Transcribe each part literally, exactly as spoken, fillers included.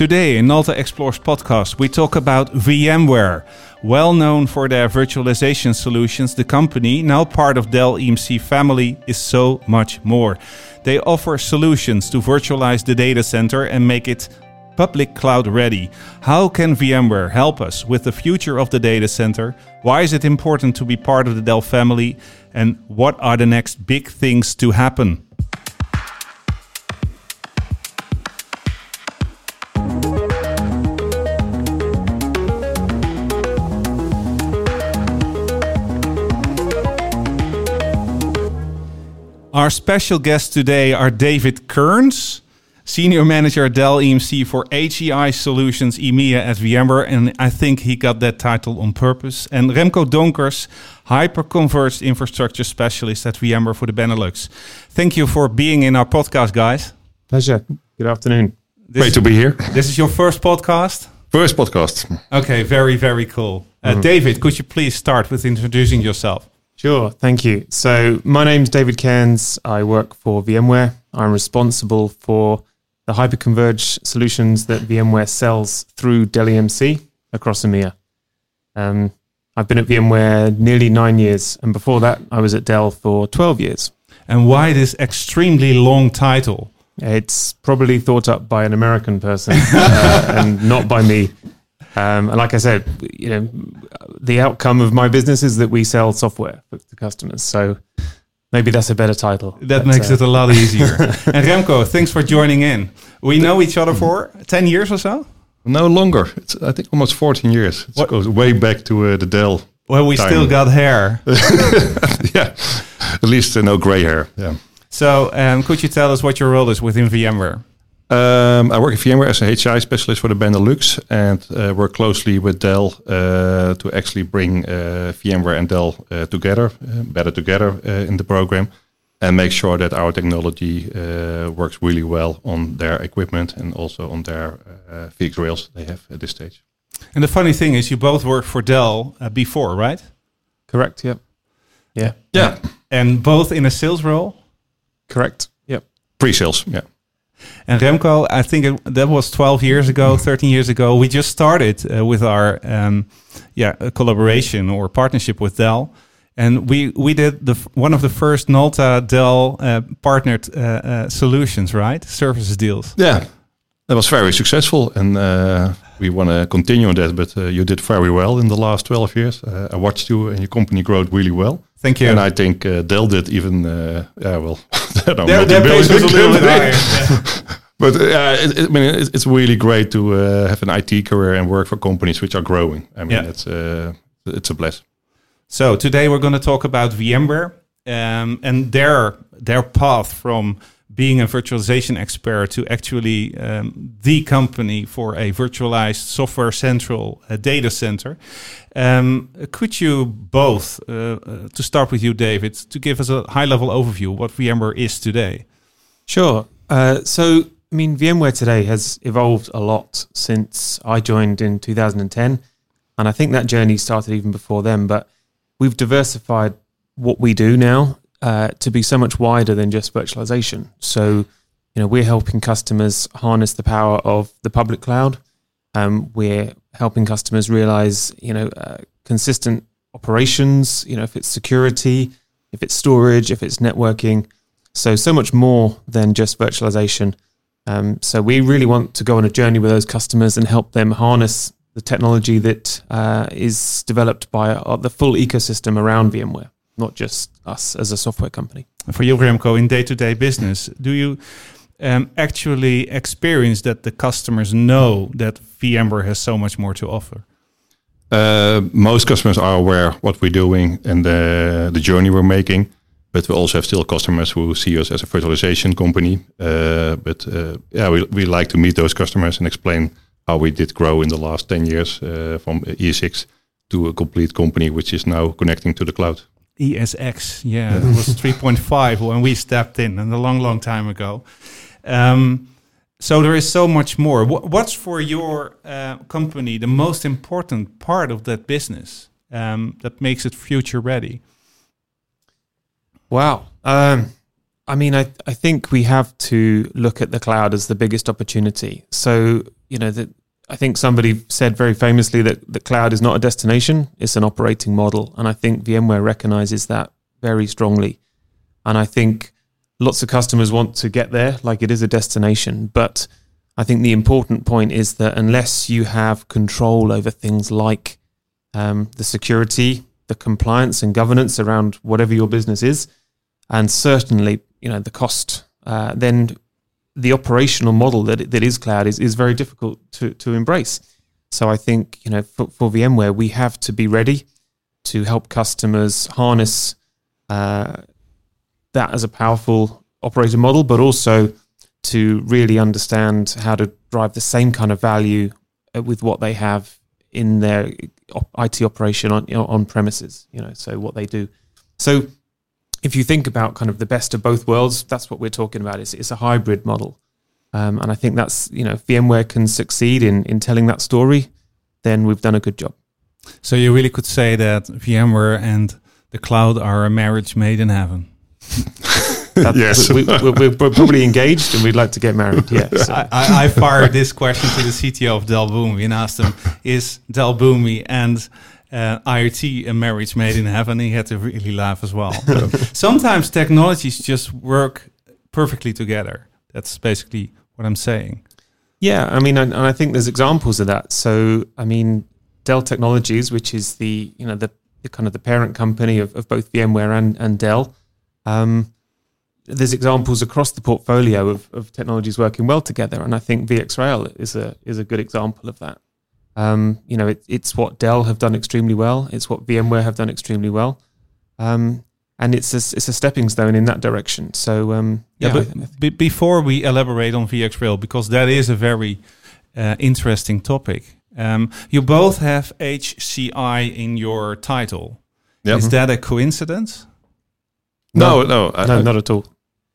Today in Nalta Explores podcast, we talk about VMware. Well known for their virtualization solutions, the company, now part of Dell E M C family, is so much more. They offer solutions to virtualize the data center and make it public cloud ready. How can VMware help us with the future of the data center? Why is it important to be part of the Dell family? And what are the next big things to happen? Our special guests today are David Kearns, Senior Manager at Dell E M C for H C I Solutions EMEA at VMware, and I think he got that title on purpose. And Remco Donkers, Hyperconverged Infrastructure Specialist at VMware for the Benelux. Thank you for being in our podcast, guys. Pleasure. Good afternoon. This Great to be here. This is your first podcast? First podcast. Okay, very, very cool. Uh, mm-hmm. David, could you please start with introducing yourself? Sure, thank you. So my name's David Kearns. I work for VMware. I'm responsible for the hyperconverged solutions that VMware sells through Dell E M C across EMEA. Um, I've been at VMware nearly nine years, and before that, I was at Dell for twelve years. And why this extremely long title? It's probably thought up by an American person uh, and not by me. Um, and like I said, you know, the outcome of my business is that we sell software to customers. So maybe that's a better title. That but, makes uh, it a lot easier. And Remco, thanks for joining in. We know each other for ten years or so? No longer. It's, I think, almost fourteen years. It goes way back to uh, the Dell. Well, we time. Still got hair. Yeah, at least uh, no gray hair. Yeah. So um, could you tell us what your role is within VMware? Um, I work at VMware as a H C I specialist for the Benelux, and uh, work closely with Dell uh, to actually bring uh, VMware and Dell uh, together, uh, better together uh, in the program, and make sure that our technology uh, works really well on their equipment and also on their uh, VxRails they have at this stage. And the funny thing is, you both worked for Dell uh, before, right? Correct, yep. Yeah. Yeah. And both in a sales role? Correct, yep. Pre-sales, yeah. And Remco, I think it, that was twelve years ago, thirteen years ago. We just started uh, with our um, yeah collaboration or partnership with Dell, and we we did the one of the first Nalta Dell uh, partnered uh, uh, solutions, right? Services deals. Yeah, that was very successful, and uh, we want to continue that. But uh, you did very well in the last twelve years. Uh, I watched you, and your company growed really well. Thank you. And I think uh, Dell did even uh, yeah well. I don't know, their pace was a little bit higher. Yeah. But uh, it, it, I mean, it, it's really great to uh, have an I T career and work for companies which are growing. I mean, yeah. it's uh, it's a bless. So today we're going to talk about VMware um, and their their path from being a virtualization expert to actually um, the company for a virtualized software central uh, data center. Um, could you both, uh, uh, to start with you, David, to give us a high-level overview what VMware is today? Sure. Uh, so, I mean, VMware today has evolved a lot since I joined in two thousand ten, and I think that journey started even before then, but we've diversified what we do now Uh, to be so much wider than just virtualization. So, you know, we're helping customers harness the power of the public cloud. Um, we're helping customers realize, you know, uh, consistent operations, you know, if it's security, if it's storage, if it's networking. So, so much more than just virtualization. Um, so we really want to go on a journey with those customers and help them harness the technology that uh, is developed by uh, the full ecosystem around VMware, not just us as a software company. For you, Remco, in day-to-day business, do you um, actually experience that the customers know that VMware has so much more to offer? Uh, most customers are aware what we're doing and the, the journey we're making, but we also have still customers who see us as a virtualization company. Uh, but uh, yeah, we, we like to meet those customers and explain how we did grow in the last ten years uh, from E S X to a complete company, which is now connecting to the cloud. E S X, yeah, it was three point five when we stepped in, and a long, long time ago. Um, so there is so much more. Wh- what's for your uh, company the most important part of that business um, that makes it future ready? Wow. Um, I mean, I, I think we have to look at the cloud as the biggest opportunity. So you know, the, I think somebody said very famously that the cloud is not a destination, it's an operating model. And I think VMware recognizes that very strongly. And I think lots of customers want to get there like it is a destination. But I think the important point is that unless you have control over things like um, the security, the compliance and governance around whatever your business is, and certainly, you know, the cost, uh, then the operational model that that is cloud is, is very difficult to, to embrace. So I think, you know, for, for VMware, we have to be ready to help customers harness uh, that as a powerful operating model, but also to really understand how to drive the same kind of value with what they have in their I T operation on, you know, on premises, you know, so what they do. So if you think about kind of the best of both worlds, that's what we're talking about. It's, it's a hybrid model. Um, and I think that's, you know, if VMware can succeed in, in telling that story, then we've done a good job. So you really could say that VMware and the cloud are a marriage made in heaven. Yes. We, we, we're probably engaged and we'd like to get married. Yeah, so. I, I, I fired this question to the C T O of Dell Boomi and asked him, is Dell Boomi and Uh, IoT, a marriage made in heaven. He had to really laugh as well. So sometimes technologies just work perfectly together. That's basically what I'm saying. Yeah, I mean, and, and I think there's examples of that. So, I mean, Dell Technologies, which is the, you know, the, the kind of the parent company of, of both VMware and, and Dell, um, there's examples across the portfolio of, of technologies working well together. And I think VxRail is a is a good example of that. Um, you know, it, it's what Dell have done extremely well. It's what VMware have done extremely well. Um, and it's a, it's a stepping stone in that direction. So, um, yeah. yeah but I, I b- before we elaborate on VxRail, because that is a very uh, interesting topic, um, you both have H C I in your title. Yep. Is mm-hmm. that a coincidence? No, no, no, I, no I, not at all.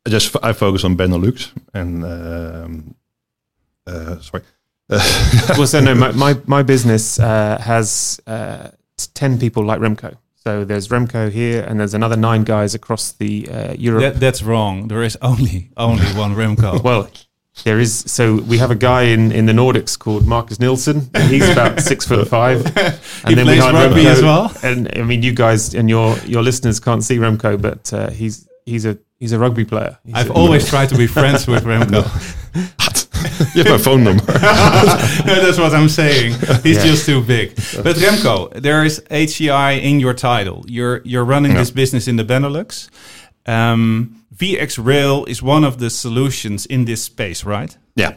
I just f- I focus on Benelux and, um, uh, sorry. Well, so no, my my, my business uh, has uh, ten people like Remco. So there's Remco here, and there's another nine guys across the uh, Europe. That, that's wrong. There is only only one Remco. Well, there is. So we have a guy in, in the Nordics called Marcus Nilsson. And he's about six foot five. And he then plays we rugby Remco, as well. And I mean, you guys and your your listeners can't see Remco, but uh, he's he's a he's a rugby player. He's I've a, always tried to be friends with Remco. You have my phone number. No, that's what I'm saying. He's yeah. just too big. But Remco, there is H C I in your title. You're you're running yeah. this business in the Benelux. Um, VxRail is one of the solutions in this space, right? Yeah.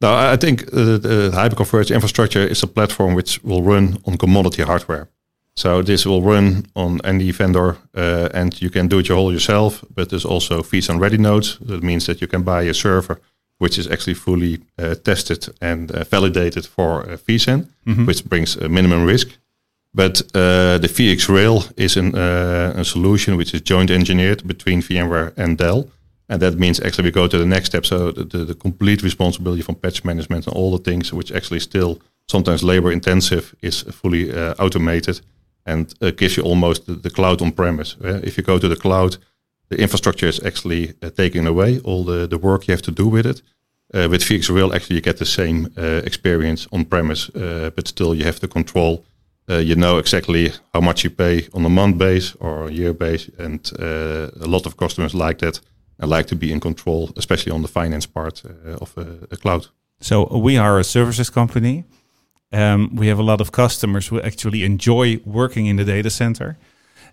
Now, I think uh, the hyperconverged infrastructure is a platform which will run on commodity hardware. So this will run on any vendor, uh, and you can do it all yourself. But there's also vSAN ready nodes. That means that you can buy a server which is actually fully uh, tested and uh, validated for uh, vSAN, mm-hmm. which brings a minimum risk. But uh, the VxRail is an, uh, a solution which is joint engineered between VMware and Dell. And that means actually we go to the next step. So the, the, the complete responsibility from patch management and all the things which actually still sometimes labor intensive is fully uh, automated and uh, gives you almost the, the cloud on premise. Uh, if you go to the cloud, the infrastructure is actually uh, taken away, all the, the work you have to do with it. Uh, with VxRail, actually, you get the same uh, experience on-premise, uh, but still you have the control. Uh, you know exactly how much you pay on a month base or a year base, and uh, a lot of customers like that and like to be in control, especially on the finance part uh, of uh, a cloud. So we are a services company. Um, we have a lot of customers who actually enjoy working in the data center.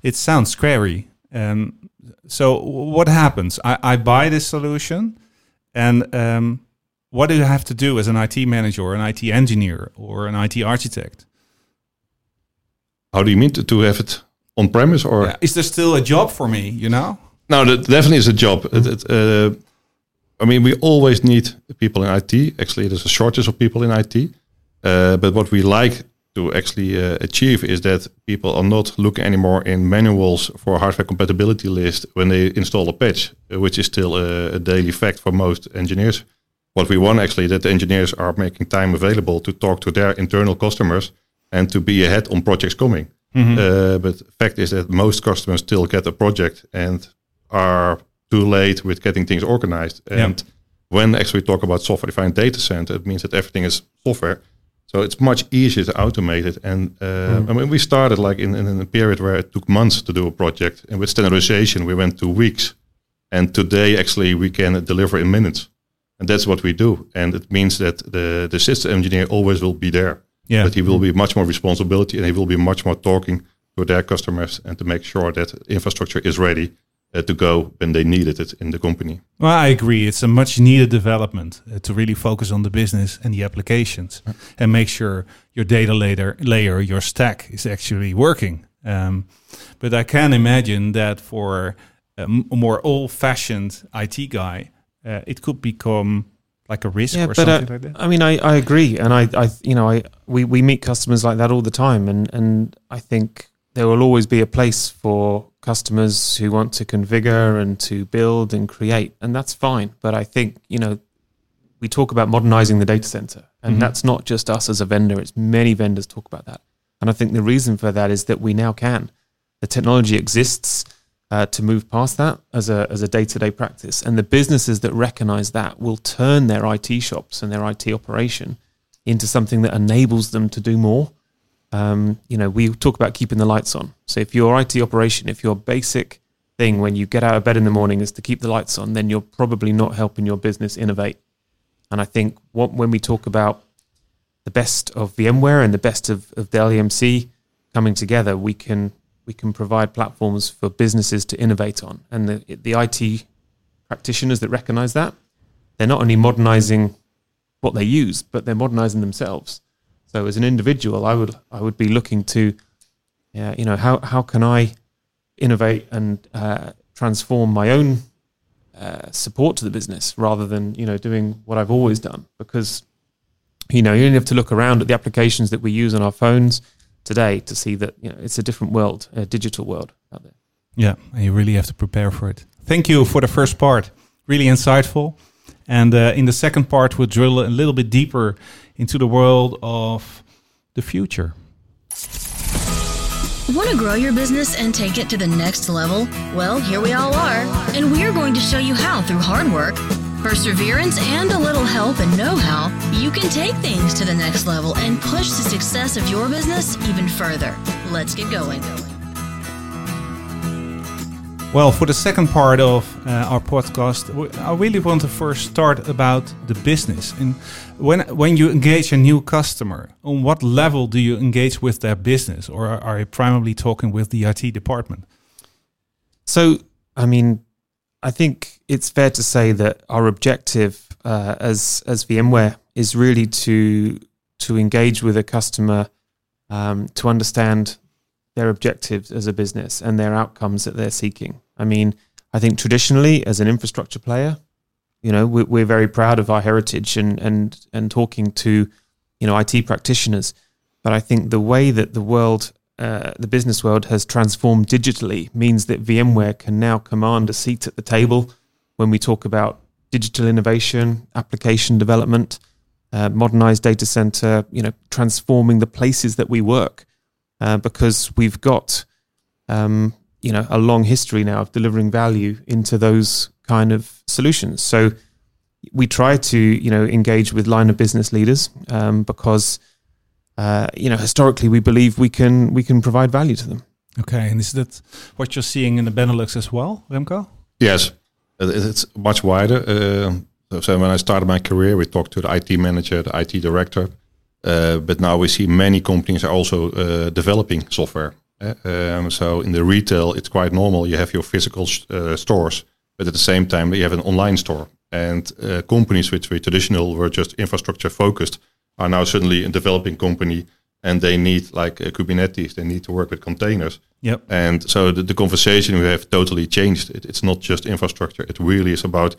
It sounds scary. Um, so what happens? I, I buy this solution, and um, what do you have to do as an I T manager or an I T engineer or an I T architect? How do you mean to, to have it on premise? Or yeah, is there still a job for me, you know? No, that definitely is a job. Mm-hmm. It, uh, I mean, we always need people in I T. Actually, there's a shortage of people in I T. Uh, but what we like to actually uh, achieve is that people are not looking anymore in manuals for a hardware compatibility list when they install a patch, which is still a, a daily fact for most engineers. What we want actually that the engineers are making time available to talk to their internal customers and to be ahead on projects coming. Mm-hmm. Uh, but the fact is that most customers still get a project and are too late with getting things organized. And yep. when actually talk about software-defined data center, it means that everything is software. So it's much easier to automate it. And uh, mm. I mean, we started like in, in, in a period where it took months to do a project. And with standardization, we went to weeks. And today, actually, we can deliver in minutes. And that's what we do. And it means that the, the system engineer always will be there. Yeah. But he will be much more responsibility and he will be much more talking to their customers and to make sure that infrastructure is ready uh, to go when they needed it in the company. Well, I agree. It's a much needed development uh, to really focus on the business and the applications yeah. and make sure your data layer, layer, your stack is actually working. Um, but I can imagine that for a more old-fashioned I T guy, uh, it could become like a risk yeah, or something uh, like that. I mean, I, I agree. And I, I you know, I we, we meet customers like that all the time. And, and I think there will always be a place for customers who want to configure and to build and create. And that's fine. But I think, you know, we talk about modernizing the data center. And mm-hmm. that's not just us as a vendor. It's many vendors talk about that. And I think the reason for that is that we now can. The technology exists. Uh, to move past that as a as a day-to-day practice. And the businesses that recognize that will turn their I T shops and their I T operation into something that enables them to do more. Um, you know, we talk about keeping the lights on. So if your I T operation, if your basic thing when you get out of bed in the morning is to keep the lights on, then you're probably not helping your business innovate. And I think what, when we talk about the best of VMware and the best of, of Dell E M C coming together, we can... We can provide platforms for businesses to innovate on. And the, the I T practitioners that recognize that, they're not only modernizing what they use, but they're modernizing themselves. So as an individual, I would I would be looking to, uh, you know, how, how can I innovate and uh, transform my own uh, support to the business rather than, you know, doing what I've always done. Because, you know, you only have to look around at the applications that we use on our phones today to see that, you know, it's a different world, a digital world out there. Yeah, and you really have to prepare for it. Thank you for the first part. Really insightful. And uh, in the second part, we'll drill a little bit deeper into the world of the future. Want to grow your business and take it to the next level? Well, here we all are. And we're going to show you how through hard work, perseverance, and a little help and know-how, you can take things to the next level and push the success of your business even further. Let's get going. Well, for the second part of uh, our podcast, I really want to first start about the business. And when when you engage a new customer, on what level do you engage with their business? Or are you primarily talking with the I T department? So, I mean, I think it's fair to say that our objective uh, as as VMware is really to to engage with a customer um, to understand their objectives as a business and their outcomes that they're seeking. I mean, I think traditionally as an infrastructure player, you know, we're, we're very proud of our heritage and and and talking to, you know, I T practitioners. But I think the way that the world Uh, the business world has transformed digitally means that VMware can now command a seat at the table when we talk about digital innovation, application development, uh, modernized data center, you know, transforming the places that we work uh, because we've got, um, you know, a long history now of delivering value into those kind of solutions. So we try to, you know, engage with line of business leaders um, because Uh, you know, historically, we believe we can we can provide value to them. Okay, and is that what you're seeing in the Benelux as well, Remco? Yes, it's much wider. Uh, so when I started my career, we talked to the I T manager, the I T director, uh, but now we see many companies are also uh, developing software. Uh, um, so in the retail, it's quite normal. You have your physical uh, stores, but at the same time, you have an online store. And uh, companies which were traditional were just infrastructure focused are now suddenly a developing company and they need like uh, Kubernetes, they need to work with containers. Yep. And so the, the conversation we have totally changed. It, it's not just infrastructure. It really is about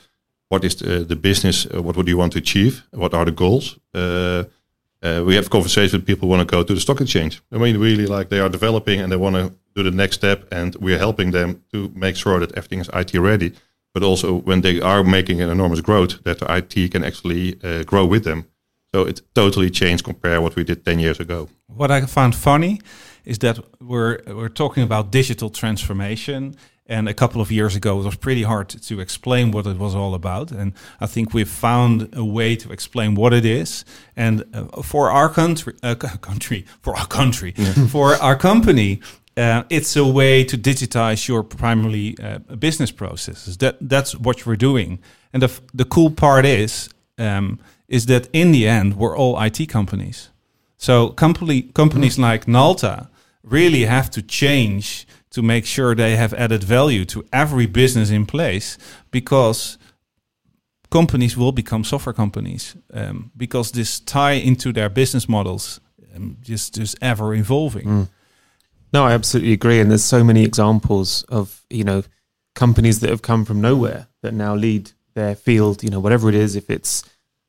what is the, the business, uh, what would you want to achieve? What are the goals? Uh, uh, we have conversations with people who want to go to the stock exchange. I mean, really like they are developing and they want to do the next step and we're helping them to make sure that everything is I T ready. But also when they are making an enormous growth, that the I T can actually uh, grow with them. So it totally changed compared to what we did ten years ago. What I found funny is that we're we're talking about digital transformation And a couple of years ago, it was pretty hard to explain what it was all about. And I think we've found a way to explain what it is. And uh, for our country, uh, country, for our country, yeah. for our company, uh, it's a way to digitize your primarily uh, business processes. That that's what we're doing. And the f- the cool part is um, is that in the end, we're all I T companies. So company companies mm. like Nalta really have to change to make sure they have added value to every business in place, because companies will become software companies um, because this tie into their business models um, just just ever evolving. Mm. No, I absolutely agree, and there's so many examples of you know companies that have come from nowhere that now lead their field. You know, whatever it is, if it's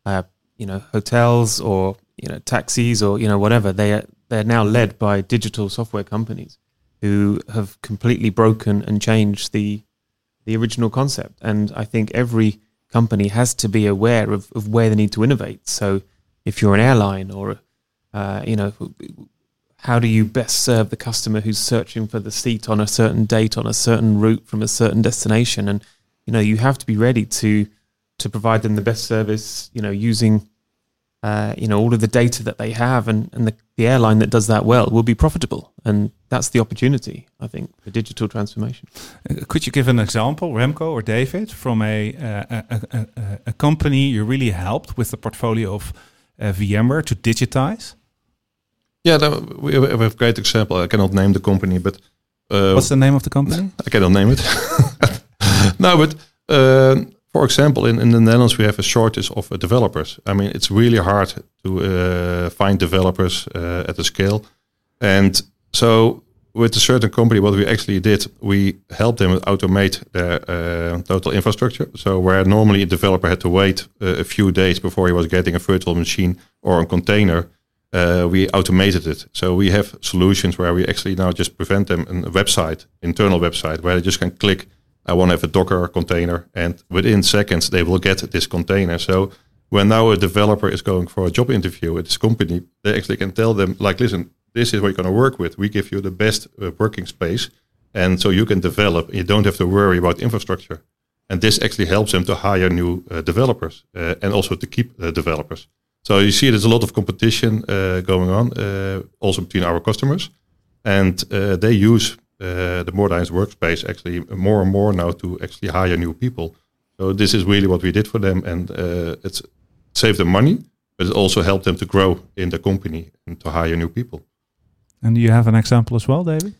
uh, you know hotels or you know taxis or you know whatever, they are, they're now led by digital software companies who have completely broken and changed the the original concept. And I think every company has to be aware of, of where they need to innovate. So if you're an airline or, uh, you know, how do you best serve the customer who's searching for the seat on a certain date, on a certain route from a certain destination? And, you know, you have to be ready to to provide them the best service, you know, using, uh, you know, all of the data that they have. And, and the, the airline that does that well will be profitable. And that's the opportunity, I think, for digital transformation. Could you give an example, Remco or David, from a uh, a, a, a company you really helped with the portfolio of uh, VMware to digitize? Yeah, we have a great example. I cannot name the company, but... Uh, What's the name of the company? I cannot name it. No, but uh, for example, in, in the Netherlands, we have a shortage of uh, developers. I mean, it's really hard to uh, find developers uh, at the scale. And... So with a certain company, what we actually did, we helped them automate their uh, total infrastructure. So where normally a developer had to wait uh, a few days before he was getting a virtual machine or a container, uh, we automated it. So we have solutions where we actually now just prevent them a website, internal website, where they just can click, I want to have a Docker container, and within seconds they will get this container. So when now a developer is going for a job interview at this company, they actually can tell them, like, listen, this is what you're going to work with. We give you the best uh, working space. And so you can develop. You don't have to worry about infrastructure. And this actually helps them to hire new uh, developers uh, and also to keep uh, developers. So you see there's a lot of competition uh, going on, uh, also between our customers. And uh, they use uh, the modernized workspace actually more and more now to actually hire new people. So this is really what we did for them. And uh, it's saved them money, but it also helped them to grow in the company and to hire new people. And do you have an example as well, David?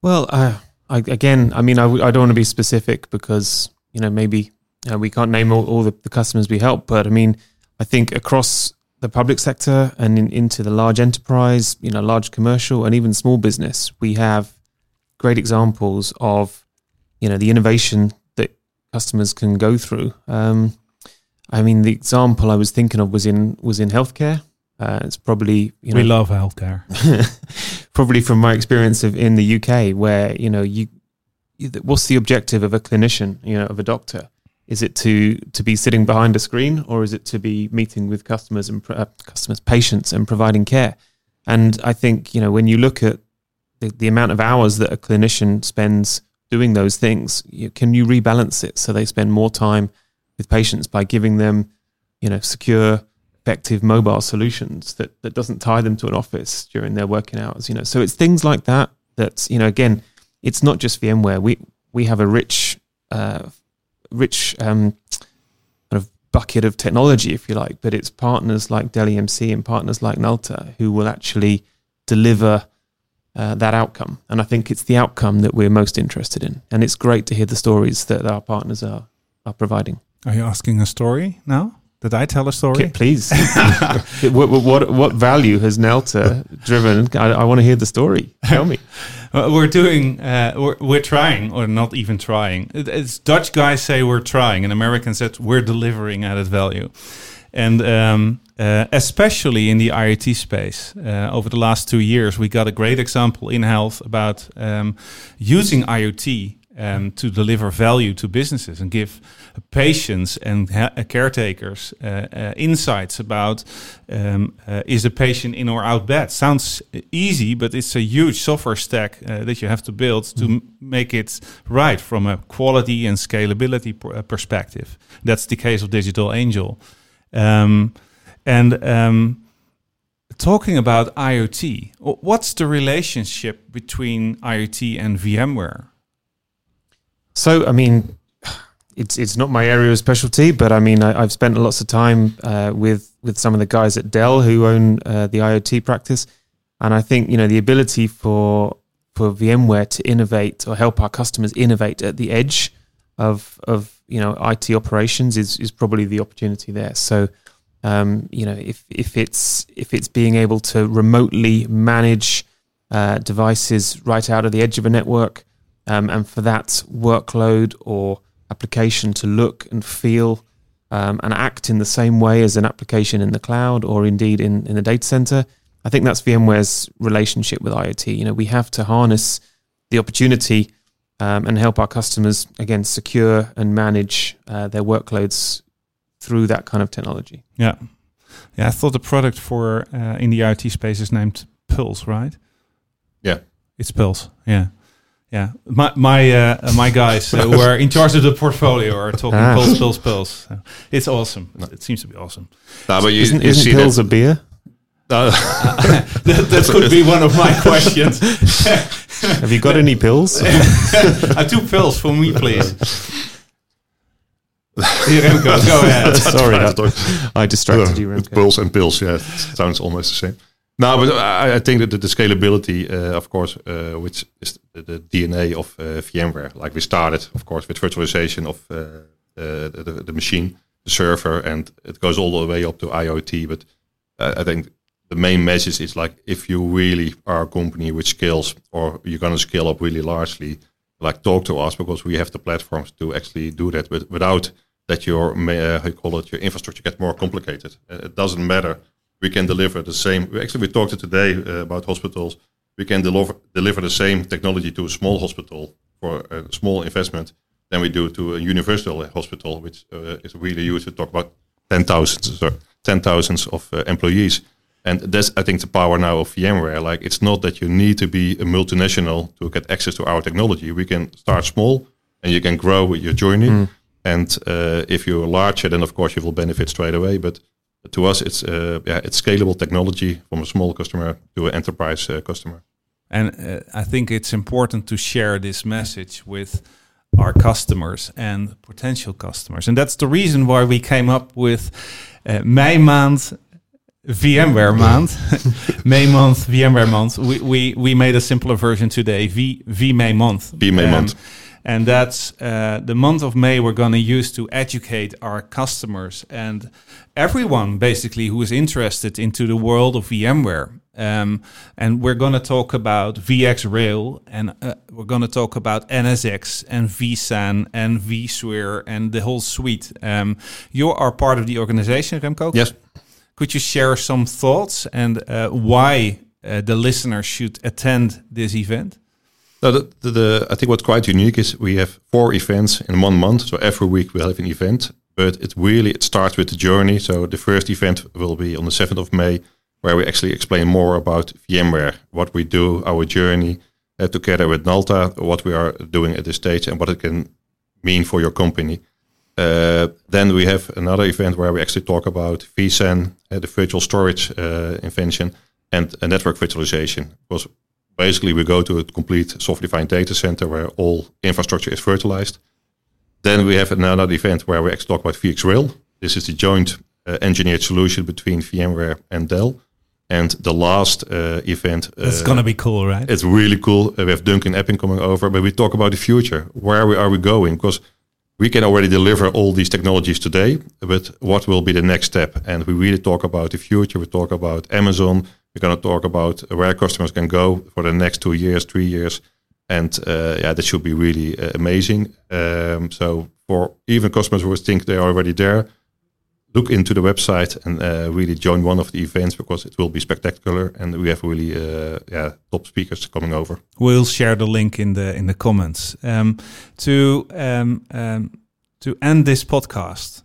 Well, uh, I, again, I mean, I, w- I don't want to be specific because, you know, maybe uh, we can't name all, all the, the customers we help. But I mean, I think across the public sector and in, into the large enterprise, you know, large commercial and even small business, we have great examples of, you know, the innovation that customers can go through. Um, I mean, the example I was thinking of was in was in healthcare. Uh, it's probably you know, we love healthcare. Probably from my experience of in the U K, where you know you, you, what's the objective of a clinician, you know, of a doctor? Is it to to be sitting behind a screen, or is it to be meeting with customers and uh, customers, patients, and providing care? And I think you know when you look at the, the amount of hours that a clinician spends doing those things, you, can you rebalance it so they spend more time with patients by giving them, you know, secure, effective mobile solutions that, that doesn't tie them to an office during their working hours, you know. So it's things like that that's, you know, again, it's not just VMware. We we have a rich, uh, rich um, kind of bucket of technology, if you like, but it's partners like Dell E M C and partners like Nalta who will actually deliver uh, that outcome. And I think it's the outcome that we're most interested in. And it's great to hear the stories that our partners are are providing. Are you asking a story now? Did I tell a story? Please. what, what what value has Nalta driven? I, I want to hear the story. Tell me. We're doing, uh, we're, we're trying, or not even trying. It's Dutch guys say we're trying, and Americans said we're delivering added value. And um, uh, especially in the IoT space, uh, over the last two years, we got a great example in health about um, using IoT and to deliver value to businesses and give patients and ha- caretakers uh, uh, insights about um, uh, is the patient in or out bed. Sounds easy, but it's a huge software stack uh, that you have to build to mm-hmm. m- make it right from a quality and scalability pr- perspective. That's the case of Digital Angel. Um, and um, talking about IoT, what's the relationship between IoT and VMware? So, I mean, it's it's not my area of specialty, but I mean, I, I've spent lots of time uh, with with some of the guys at Dell who own uh, the IoT practice, and I think you know the ability for for VMware to innovate or help our customers innovate at the edge of of you know I T operations is is probably the opportunity there. So, um, you know, if if it's if it's being able to remotely manage uh, devices right out of the edge of a network. Um, and for that workload or application to look and feel um, and act in the same way as an application in the cloud or indeed in, in the data center, I think that's VMware's relationship with IoT. You know, we have to harness the opportunity um, and help our customers, again, secure and manage uh, their workloads through that kind of technology. Yeah. Yeah, I thought the product for uh, in the IoT space is named Pulse, right? Yeah. It's Pulse, yeah. Yeah, my my uh, my guys uh, who are in charge of the portfolio are talking ah. Pulse, Pulse, Pulse. It's awesome. It seems to be awesome. No, but you, isn't you isn't see Pulse a beer? No. that that could be one of my questions. Have you got any pills? uh, two pills for me, please. Here, Remco, go ahead. Sorry, that, I distracted no, you, Remco. Pulse and pills, yeah. It sounds almost the same. No, but I, I think that the, the scalability, uh, of course, uh, which is the, the D N A of uh, VMware. Like we started, of course, with virtualization of uh, uh, the, the machine, the server, and it goes all the way up to IoT. But uh, I think the main message is like, if you really are a company which scales, or you're going to scale up really largely, like talk to us because we have the platforms to actually do that. But without that, your uh, how you call it, your infrastructure gets more complicated. Uh, it doesn't matter. We can deliver the same. Actually, we talked today uh, about hospitals. We can deliver deliver the same technology to a small hospital for a small investment than we do to a universal hospital, which uh, is really huge. We talk about ten thousands, or ten thousands of uh, employees, and that's I think the power now of VMware. Like it's not that you need to be a multinational to get access to our technology. We can start small, and you can grow with your journey. Mm. And uh, if you're larger, then of course you will benefit straight away. But to us, it's uh, yeah, it's scalable technology from a small customer to an enterprise uh, customer. And uh, I think it's important to share this message with our customers and potential customers. And that's the reason why we came up with uh, VMeiMaand, VMware Maand, VMeiMaand, VMware Maand. We, we we made a simpler version today, V VMeiMaand. VMeiMaand. Um, And that's uh, the month of May we're going to use to educate our customers and everyone basically who is interested into the world of VMware. Um, and we're going to talk about VxRail and uh, we're going to talk about N S X and vSAN and vSphere and the whole suite. Um, you are part of the organization, Remco? Yes. Could you share some thoughts and uh, why uh, the listeners should attend this event? So the, the, the, I think what's quite unique is we have four events in one month. So every week we'll have an event, but it really it starts with the journey. So the first event will be on the seventh of May, where we actually explain more about VMware, what we do, our journey, uh, together with Nalta, what we are doing at this stage and what it can mean for your company. Uh, then we have another event where we actually talk about vSAN, uh, the virtual storage uh, invention, and uh, network virtualization. Because basically, we go to a complete software-defined data center where all infrastructure is virtualized. Then we have another event where we actually talk about VxRail. This is the joint uh, engineered solution between VMware and Dell. And the last uh, event... It's uh, going to be cool, right? It's really cool. Uh, we have Duncan Epping coming over, but we talk about the future. Where we are we going? Because we can already deliver all these technologies today, but what will be the next step? And we really talk about the future. We talk about Amazon. We're going to talk about where customers can go for the next two years, three years. And uh, yeah, that should be really uh, amazing. Um, so for even customers who think they are already there, look into the website and uh, really join one of the events because it will be spectacular, and we have really uh, yeah, top speakers coming over. We'll share the link in the in the comments. Um, to um, um, to end this podcast,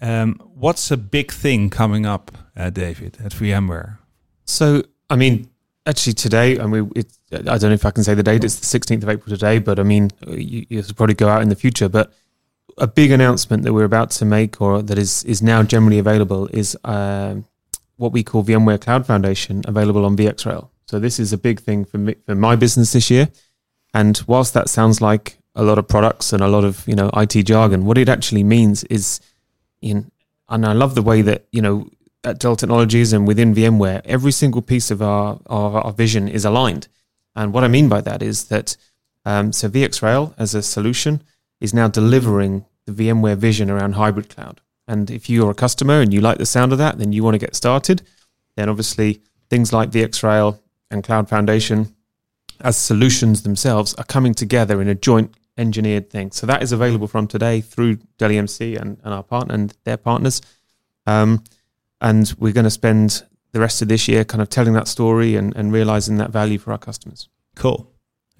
um, what's a big thing coming up, uh, David, at VMware? So, I mean, actually today, I mean, it, I don't know if I can say the date. It's the sixteenth of April today, but I mean, you, you should probably go out in the future, but. A big announcement that we're about to make, or that is, is now generally available, is uh, what we call VMware Cloud Foundation, available on VxRail. So this is a big thing for me, for my business this year. And whilst that sounds like a lot of products and a lot of, you know, I T jargon, what it actually means is, in and I love the way that, you know, at Dell Technologies and within VMware, every single piece of our, our, our vision is aligned. And what I mean by that is that, um, so VxRail as a solution is now delivering the VMware vision around hybrid cloud. And if you're a customer and you like the sound of that, then you want to get started, then obviously things like VxRail and Cloud Foundation as solutions themselves are coming together in a joint engineered thing. So that is available from today through Dell E M C and, and our partner and their partners. Um, and we're going to spend the rest of this year kind of telling that story and, and realizing that value for our customers. Cool.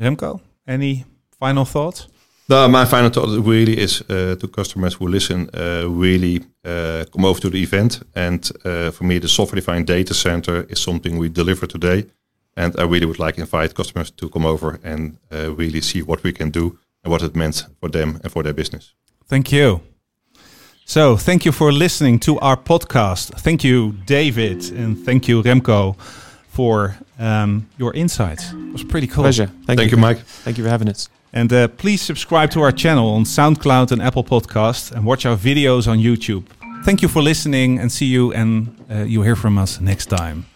Remco, any final thoughts? No, my final thought really is uh, to customers who listen, uh, really uh, come over to the event. And uh, for me, the software-defined data center is something we deliver today. And I really would like to invite customers to come over and uh, really see what we can do and what it meant for them and for their business. Thank you. So thank you for listening to our podcast. Thank you, David. And thank you, Remco, for um, your insights. It was pretty cool. Pleasure. Thank, thank you, you, Mike. Thank you for having us. And uh, please subscribe to our channel on SoundCloud and Apple Podcasts, and watch our videos on YouTube. Thank you for listening, and see you and uh, you hear from us next time.